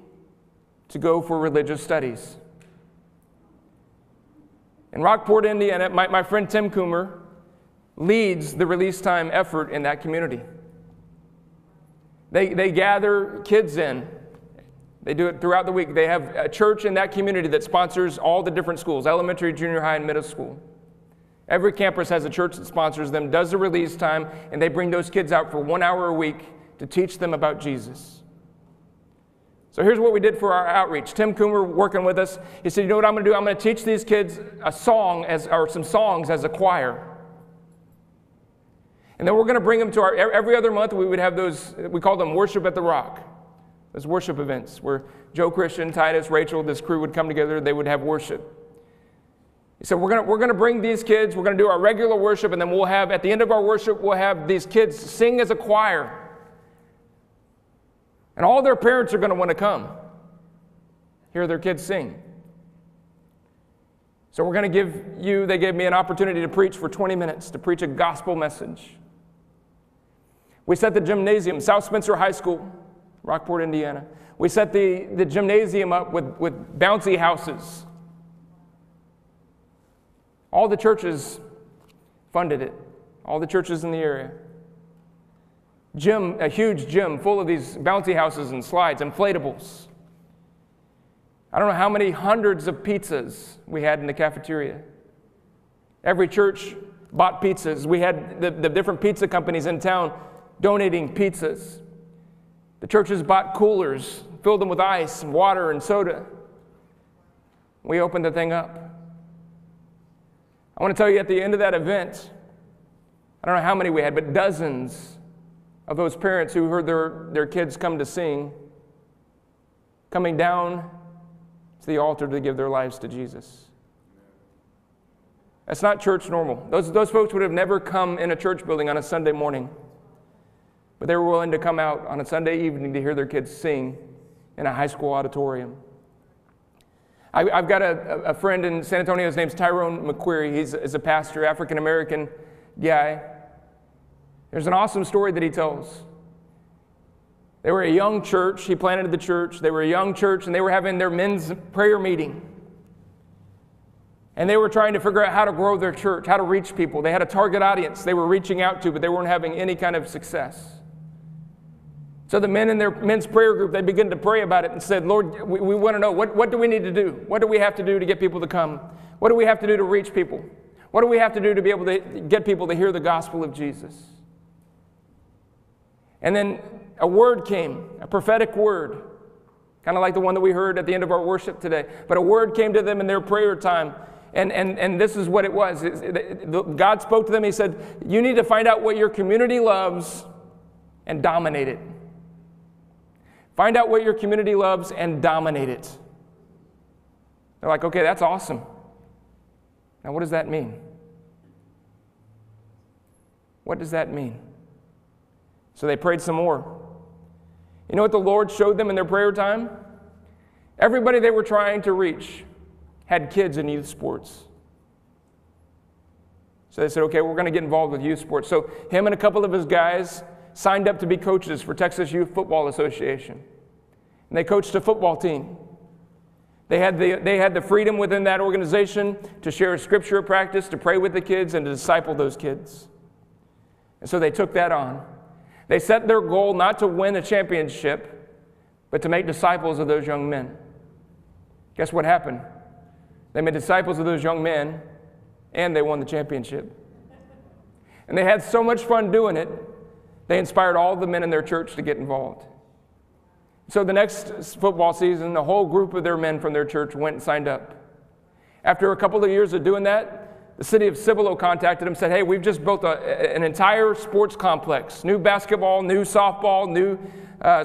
to go for religious studies. In Rockport, Indiana, my friend Tim Coomer leads the release time effort in that community. They gather kids in. They do it throughout the week. They have a church in that community that sponsors all the different schools, elementary, junior high, and middle school. Every campus has a church that sponsors them, does the release time, and they bring those kids out for 1 hour a week to teach them about Jesus. So here's what we did for our outreach. Tim Coomer working with us, he said, you know what I'm going to do? I'm going to teach these kids a song or some songs as a choir. And then we're going to bring them to our, every other month we would have those, we call them Worship at the Rock. Those worship events where Joe Christian, Titus, Rachel, this crew would come together, they would have worship. He said, we're going to bring these kids, we're going to do our regular worship, and then we'll have, at the end of our worship, we'll have these kids sing as a choir. And all their parents are going to want to come, hear their kids sing. So we're going to give you, they gave me an opportunity to preach for 20 minutes, to preach a gospel message. We set the gymnasium, South Spencer High School, Rockport, Indiana. We set the gymnasium up with bouncy houses. All the churches funded it, all the churches in the area. Gym, a huge gym full of these bouncy houses and slides, inflatables. I don't know how many hundreds of pizzas we had in the cafeteria. Every church bought pizzas. We had the different pizza companies in town donating pizzas. The churches bought coolers, filled them with ice and water and soda. We opened the thing up. I want to tell you at the end of that event, I don't know how many we had, but dozens of those parents who heard their kids come to sing, coming down to the altar to give their lives to Jesus. That's not church normal. Those folks would have never come in a church building on a Sunday morning, but they were willing to come out on a Sunday evening to hear their kids sing in a high school auditorium. I've got a friend in San Antonio, his name's Tyrone McQueary. He's a pastor, African-American guy. There's an awesome story that he tells. They were a young church. He planted the church. They were a young church, and they were having their men's prayer meeting. And they were trying to figure out how to grow their church, how to reach people. They had a target audience they were reaching out to, but they weren't having any kind of success. So the men in their men's prayer group, they began to pray about it and said, Lord, we want to know, what do we need to do? What do we have to do to get people to come? What do we have to do to reach people? What do we have to do to be able to get people to hear the gospel of Jesus? And then a word came, a prophetic word, kind of like the one that we heard at the end of our worship today. But a word came to them in their prayer time, and this is what it was. God spoke to them. He said, you need to find out what your community loves and dominate it. Find out what your community loves and dominate it. They're like, okay, that's awesome. Now, what does that mean? What does that mean? So they prayed some more. You know what the Lord showed them in their prayer time? Everybody they were trying to reach had kids in youth sports. So they said, okay, we're going to get involved with youth sports. So him and a couple of his guys signed up to be coaches for Texas Youth Football Association. And they coached a football team. They had the freedom within that organization to share scripture practice, to pray with the kids, and to disciple those kids. And so they took that on. They set their goal not to win a championship, but to make disciples of those young men. Guess what happened? They made disciples of those young men, and they won the championship. And they had so much fun doing it, they inspired all the men in their church to get involved. So the next football season, the whole group of their men from their church went and signed up. After a couple of years of doing that, the city of Cibolo contacted him and said, hey, we've just built an entire sports complex, new basketball, new softball, new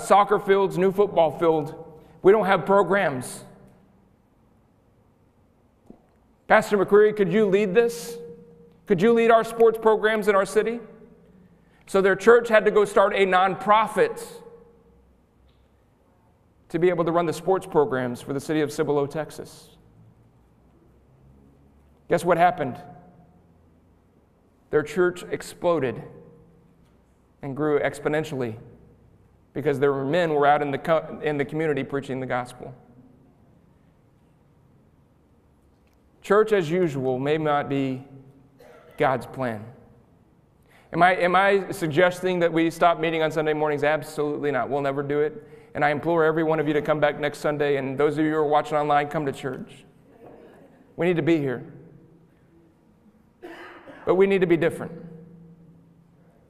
soccer fields, new football field. We don't have programs. Pastor McQueary, could you lead this? Could you lead our sports programs in our city? So their church had to go start a nonprofit to be able to run the sports programs for the city of Cibolo, Texas. Guess what happened? Their church exploded and grew exponentially because their men were out in the community preaching the gospel. Church as usual may not be God's plan. Am I suggesting that we stop meeting on Sunday mornings? Absolutely not. We'll never do it. And I implore every one of you to come back next Sunday, and those of you who are watching online, come to church. We need to be here. But we need to be different.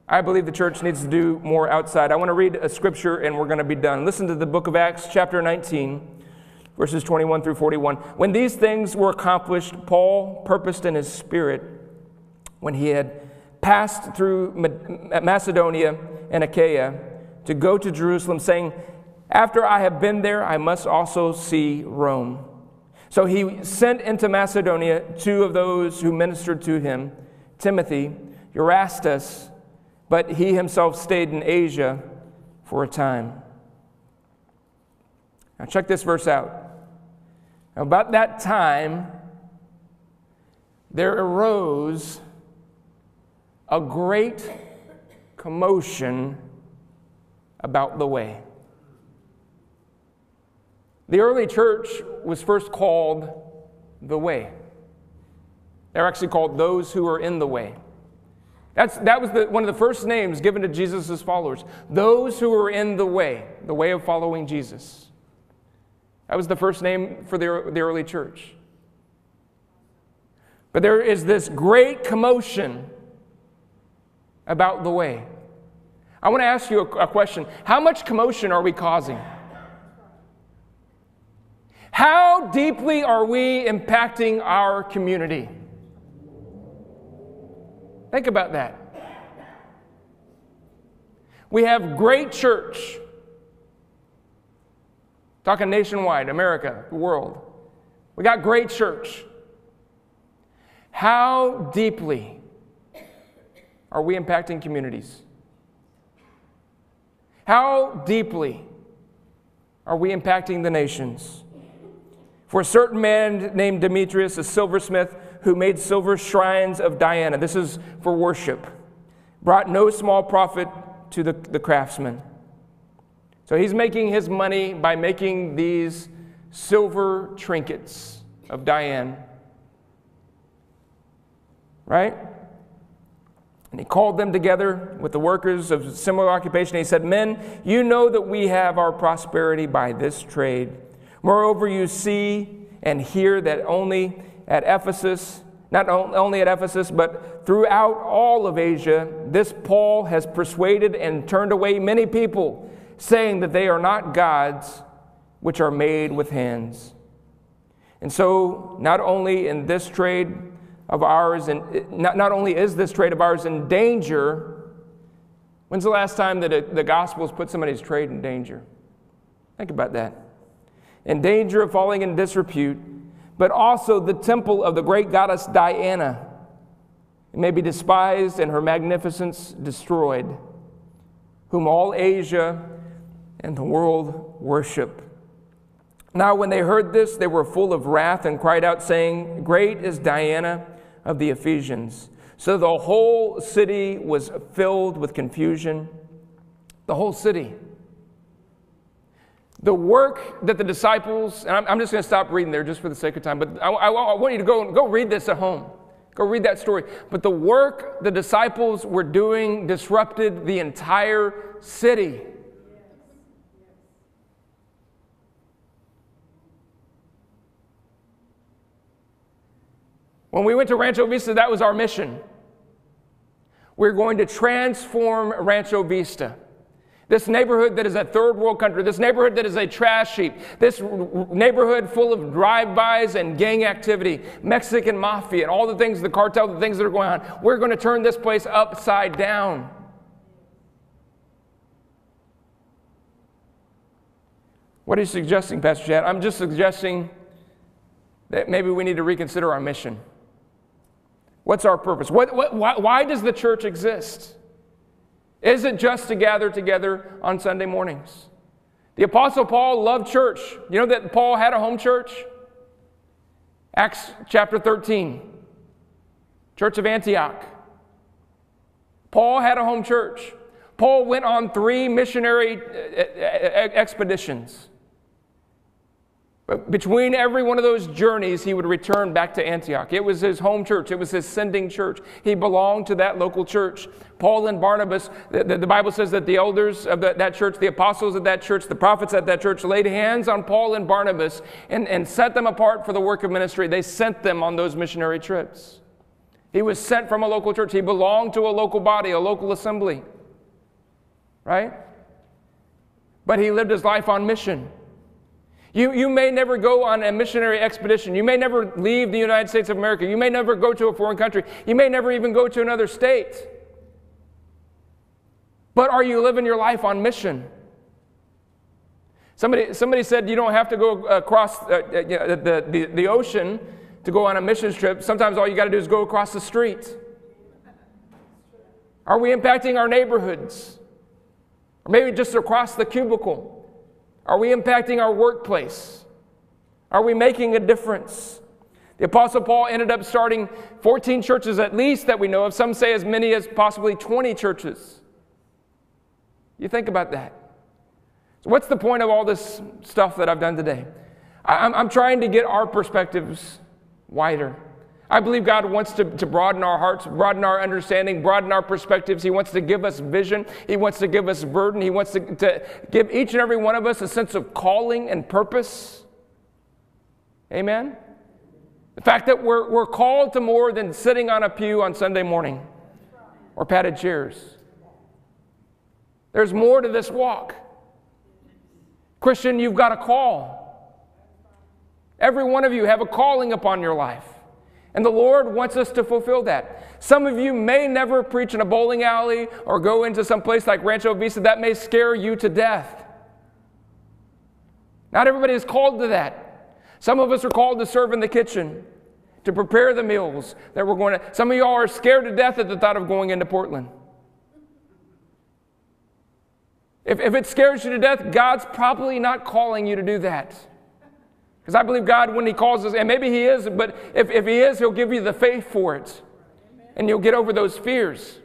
I believe the church needs to do more outside. I want to read a scripture and we're going to be done. Listen to the book of Acts, chapter 19, verses 21 through 41. When these things were accomplished, Paul purposed in his spirit, when he had passed through Macedonia and Achaia, to go to Jerusalem, saying, after I have been there, I must also see Rome. So he sent into Macedonia two of those who ministered to him, Timothy, Erastus, but he himself stayed in Asia for a time. Now check this verse out. About that time, there arose a great commotion about the way. The early church was first called the way. They're actually called those who are in the way. That was one of the first names given to Jesus' followers. Those who are in the way of following Jesus. That was the first name for the early church. But there is this great commotion about the way. I want to ask you a question. How much commotion are we causing? How deeply are we impacting our community? Think about that. We have great church. Talking nationwide, America, the world. We got great church. How deeply are we impacting communities? How deeply are we impacting the nations? For a certain man named Demetrius, a silversmith, who made silver shrines of Diana, this is for worship, brought no small profit to the craftsmen. So he's making his money by making these silver trinkets of Diana. Right? And he called them together with the workers of similar occupation. He said, men, you know that we have our prosperity by this trade. Moreover, you see and hear that only at Ephesus, not only at Ephesus, but throughout all of Asia, this Paul has persuaded and turned away many people, saying that they are not gods which are made with hands. And so, not only in this trade of ours, and not only is this trade of ours in danger. When's the last time that the Gospels put somebody's trade in danger? Think about that. In danger of falling in disrepute, but also the temple of the great goddess Diana. It may be despised and her magnificence destroyed, whom all Asia and the world worship. Now when they heard this, they were full of wrath and cried out, saying, Great is Diana of the Ephesians. So the whole city was filled with confusion. The whole city. The work that the disciples, and I'm just going to stop reading there just for the sake of time, but I want you to go read this at home. Go read that story. But the work the disciples were doing disrupted the entire city. When we went to Rancho Vista, that was our mission. We're going to transform Rancho Vista. This neighborhood that is a third world country, this neighborhood that is a trash heap, this neighborhood full of drive-bys and gang activity, Mexican mafia, and all the things, the cartel, the things that are going on. We're going to turn this place upside down. What are you suggesting, Pastor Chad? I'm just suggesting that maybe we need to reconsider our mission. What's our purpose? Why does the church exist? Is it just to gather together on Sunday mornings? The Apostle Paul loved church. You know that Paul had a home church? Acts chapter 13, Church of Antioch. Paul had a home church. Paul went on 3 missionary expeditions. But between every one of those journeys, he would return back to Antioch. It was his home church. It was his sending church. He belonged to that local church. Paul and Barnabas, the Bible says that the elders of that church, the apostles of that church, the prophets at that church laid hands on Paul and Barnabas and set them apart for the work of ministry. They sent them on those missionary trips. He was sent from a local church. He belonged to a local body, a local assembly. Right? But he lived his life on mission. You may never go on a missionary expedition. You may never leave the United States of America. You may never go to a foreign country. You may never even go to another state. But are you living your life on mission? Somebody said you don't have to go across the ocean to go on a missions trip. Sometimes all you got to do is go across the street. Are we impacting our neighborhoods? Or maybe just across the cubicle? Are we impacting our workplace? Are we making a difference? The Apostle Paul ended up starting 14 churches at least that we know of. Some say as many as possibly 20 churches. You think about that. So what's the point of all this stuff that I've done today? I'm trying to get our perspectives wider. I believe God wants to broaden our hearts, broaden our understanding, broaden our perspectives. He wants to give us vision. He wants to give us burden. He wants to give each and every one of us a sense of calling and purpose. Amen? The fact that we're called to more than sitting on a pew on Sunday morning or padded chairs. There's more to this walk. Christian, you've got a call. Every one of you have a calling upon your life. And the Lord wants us to fulfill that. Some of you may never preach in a bowling alley or go into some place like Rancho Vista. That may scare you to death. Not everybody is called to that. Some of us are called to serve in the kitchen, to prepare the meals that we're going to. Some of y'all are scared to death at the thought of going into Portland. If it scares you to death, God's probably not calling you to do that. Because I believe God, when He calls us, and maybe He is, but if He is, He'll give you the faith for it. And you'll get over those fears.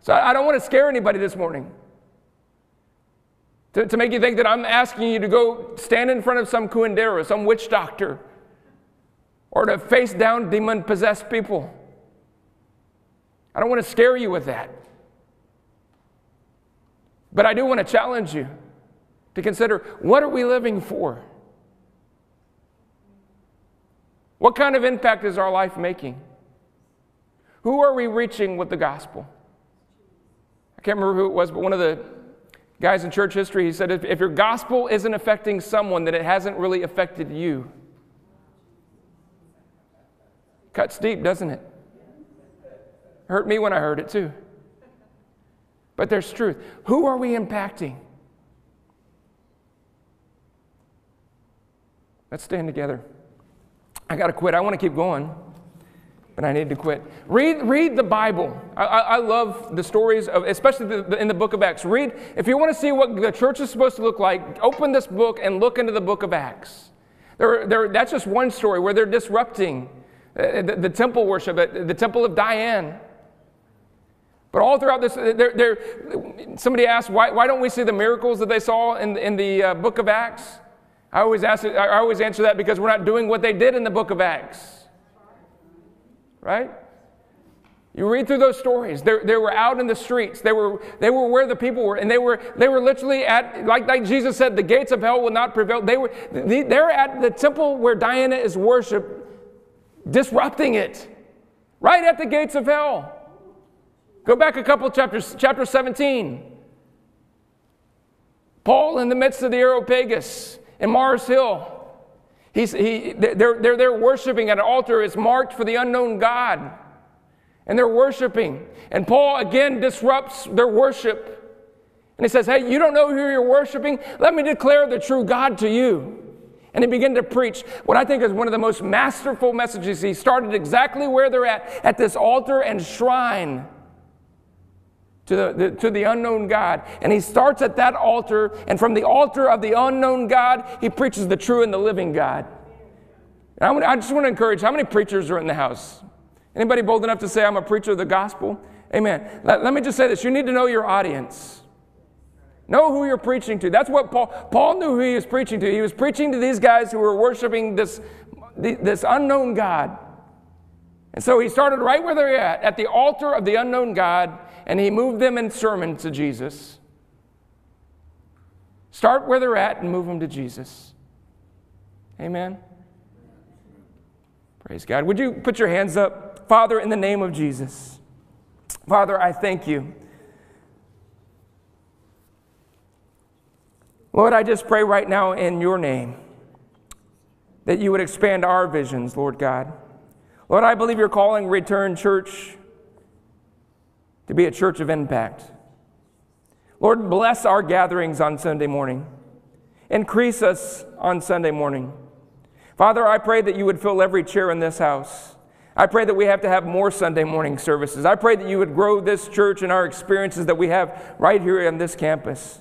So I don't want to scare anybody this morning. To make you think that I'm asking you to go stand in front of some curandero, some witch doctor, or to face down demon-possessed people. I don't want to scare you with that. But I do want to challenge you to consider, what are we living for? What kind of impact is our life making? Who are we reaching with the gospel? I can't remember who it was, but one of the guys in church history, he said, if your gospel isn't affecting someone, then it hasn't really affected you. Cuts deep, doesn't it? Hurt me when I heard it too. But there's truth. Who are we impacting? Let's stand together. I got to quit. I want to keep going, but I need to quit. Read the Bible. I love the stories, of, especially in the Book of Acts. Read, if you want to see what the church is supposed to look like, open this book and look into the Book of Acts. That's just one story where they're disrupting the temple worship, the temple of Diana. But all throughout this, somebody asked, why don't we see the miracles that they saw in the Book of Acts? I always answer that because we're not doing what they did in the Book of Acts, right? You read through those stories. They were out in the streets. They were where the people were, and they were literally at, like Jesus said, the gates of hell will not prevail. They're at the temple where Diana is worshipped, disrupting it, right at the gates of hell. Go back a couple chapters, chapter 17. Paul in the midst of the Areopagus. In Mars Hill, they're worshiping at an altar. It's marked for the unknown God. And they're worshiping. And Paul again disrupts their worship. And he says, hey, you don't know who you're worshiping? Let me declare the true God to you. And he began to preach what I think is one of the most masterful messages. He started exactly where they're at this altar and shrine to the unknown God. And he starts at that altar, and from the altar of the unknown God, he preaches the true and the living God. And I just want to encourage, how many preachers are in the house? Anybody bold enough to say, I'm a preacher of the gospel? Amen. Let me just say this, you need to know your audience. Know who you're preaching to. That's what Paul knew who he was preaching to. He was preaching to these guys who were worshiping this unknown God. And so he started right where they're at the altar of the unknown God, and he moved them in sermon to Jesus. Start where they're at and move them to Jesus. Amen? Praise God. Would you put your hands up? Father, in the name of Jesus. Father, I thank you. Lord, I just pray right now in your name that you would expand our visions, Lord God. Lord, I believe you're calling Return Church to be a church of impact. Lord, bless our gatherings on Sunday morning. Increase us on Sunday morning. Father, I pray that you would fill every chair in this house. I pray that we have to have more Sunday morning services. I pray that you would grow this church and our experiences that we have right here on this campus.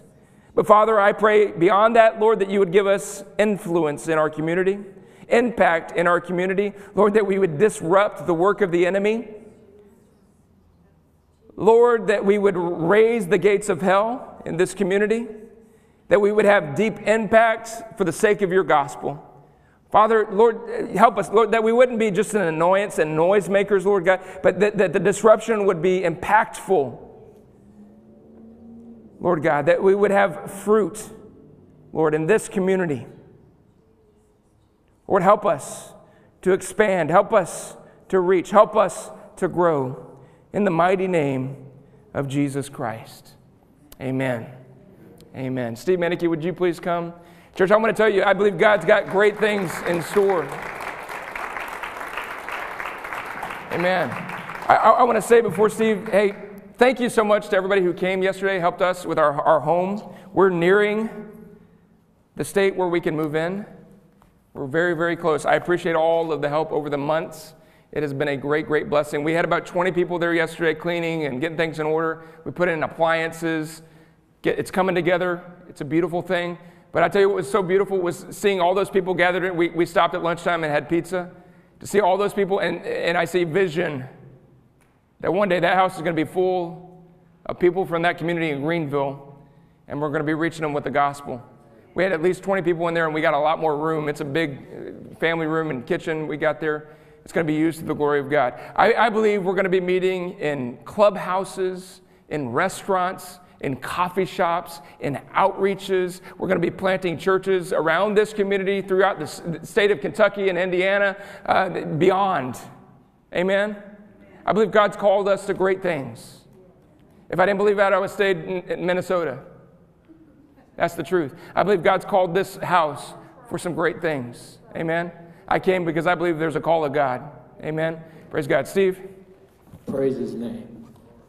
But Father, I pray beyond that, Lord, that you would give us influence in our community. Impact in our community. Lord, that we would disrupt the work of the enemy. Lord, that we would raise the gates of hell in this community. That we would have deep impacts for the sake of your gospel. Father, Lord, help us, Lord, that we wouldn't be just an annoyance and noisemakers, Lord God, but that the disruption would be impactful. Lord God, that we would have fruit, Lord, in this community. Lord, help us to expand. Help us to reach. Help us to grow. In the mighty name of Jesus Christ. Amen. Amen. Steve Manicki, would you please come? Church, I want to tell you, I believe God's got great things in store. Amen. I want to say before Steve, hey, thank you so much to everybody who came yesterday, helped us with our home. We're nearing the state where we can move in. We're very, very close. I appreciate all of the help over the months. It has been a great, great blessing. We had about 20 people there yesterday cleaning and getting things in order. We put in appliances. It's coming together. It's a beautiful thing. But I tell you what was so beautiful was seeing all those people gathered in. We stopped at lunchtime and had pizza. To see all those people, and I see vision that one day that house is going to be full of people from that community in Greenville, and we're going to be reaching them with the gospel. We had at least 20 people in there, and we got a lot more room. It's a big family room and kitchen we got there. It's going to be used to the glory of God. I believe we're going to be meeting in clubhouses, in restaurants, in coffee shops, in outreaches. We're going to be planting churches around this community, throughout the state of Kentucky and Indiana, beyond. Amen? I believe God's called us to great things. If I didn't believe that, I would have stayed in Minnesota. That's the truth. I believe God's called this house for some great things. Amen? I came because I believe there's a call of God. Amen? Praise God. Steve? Praise his name.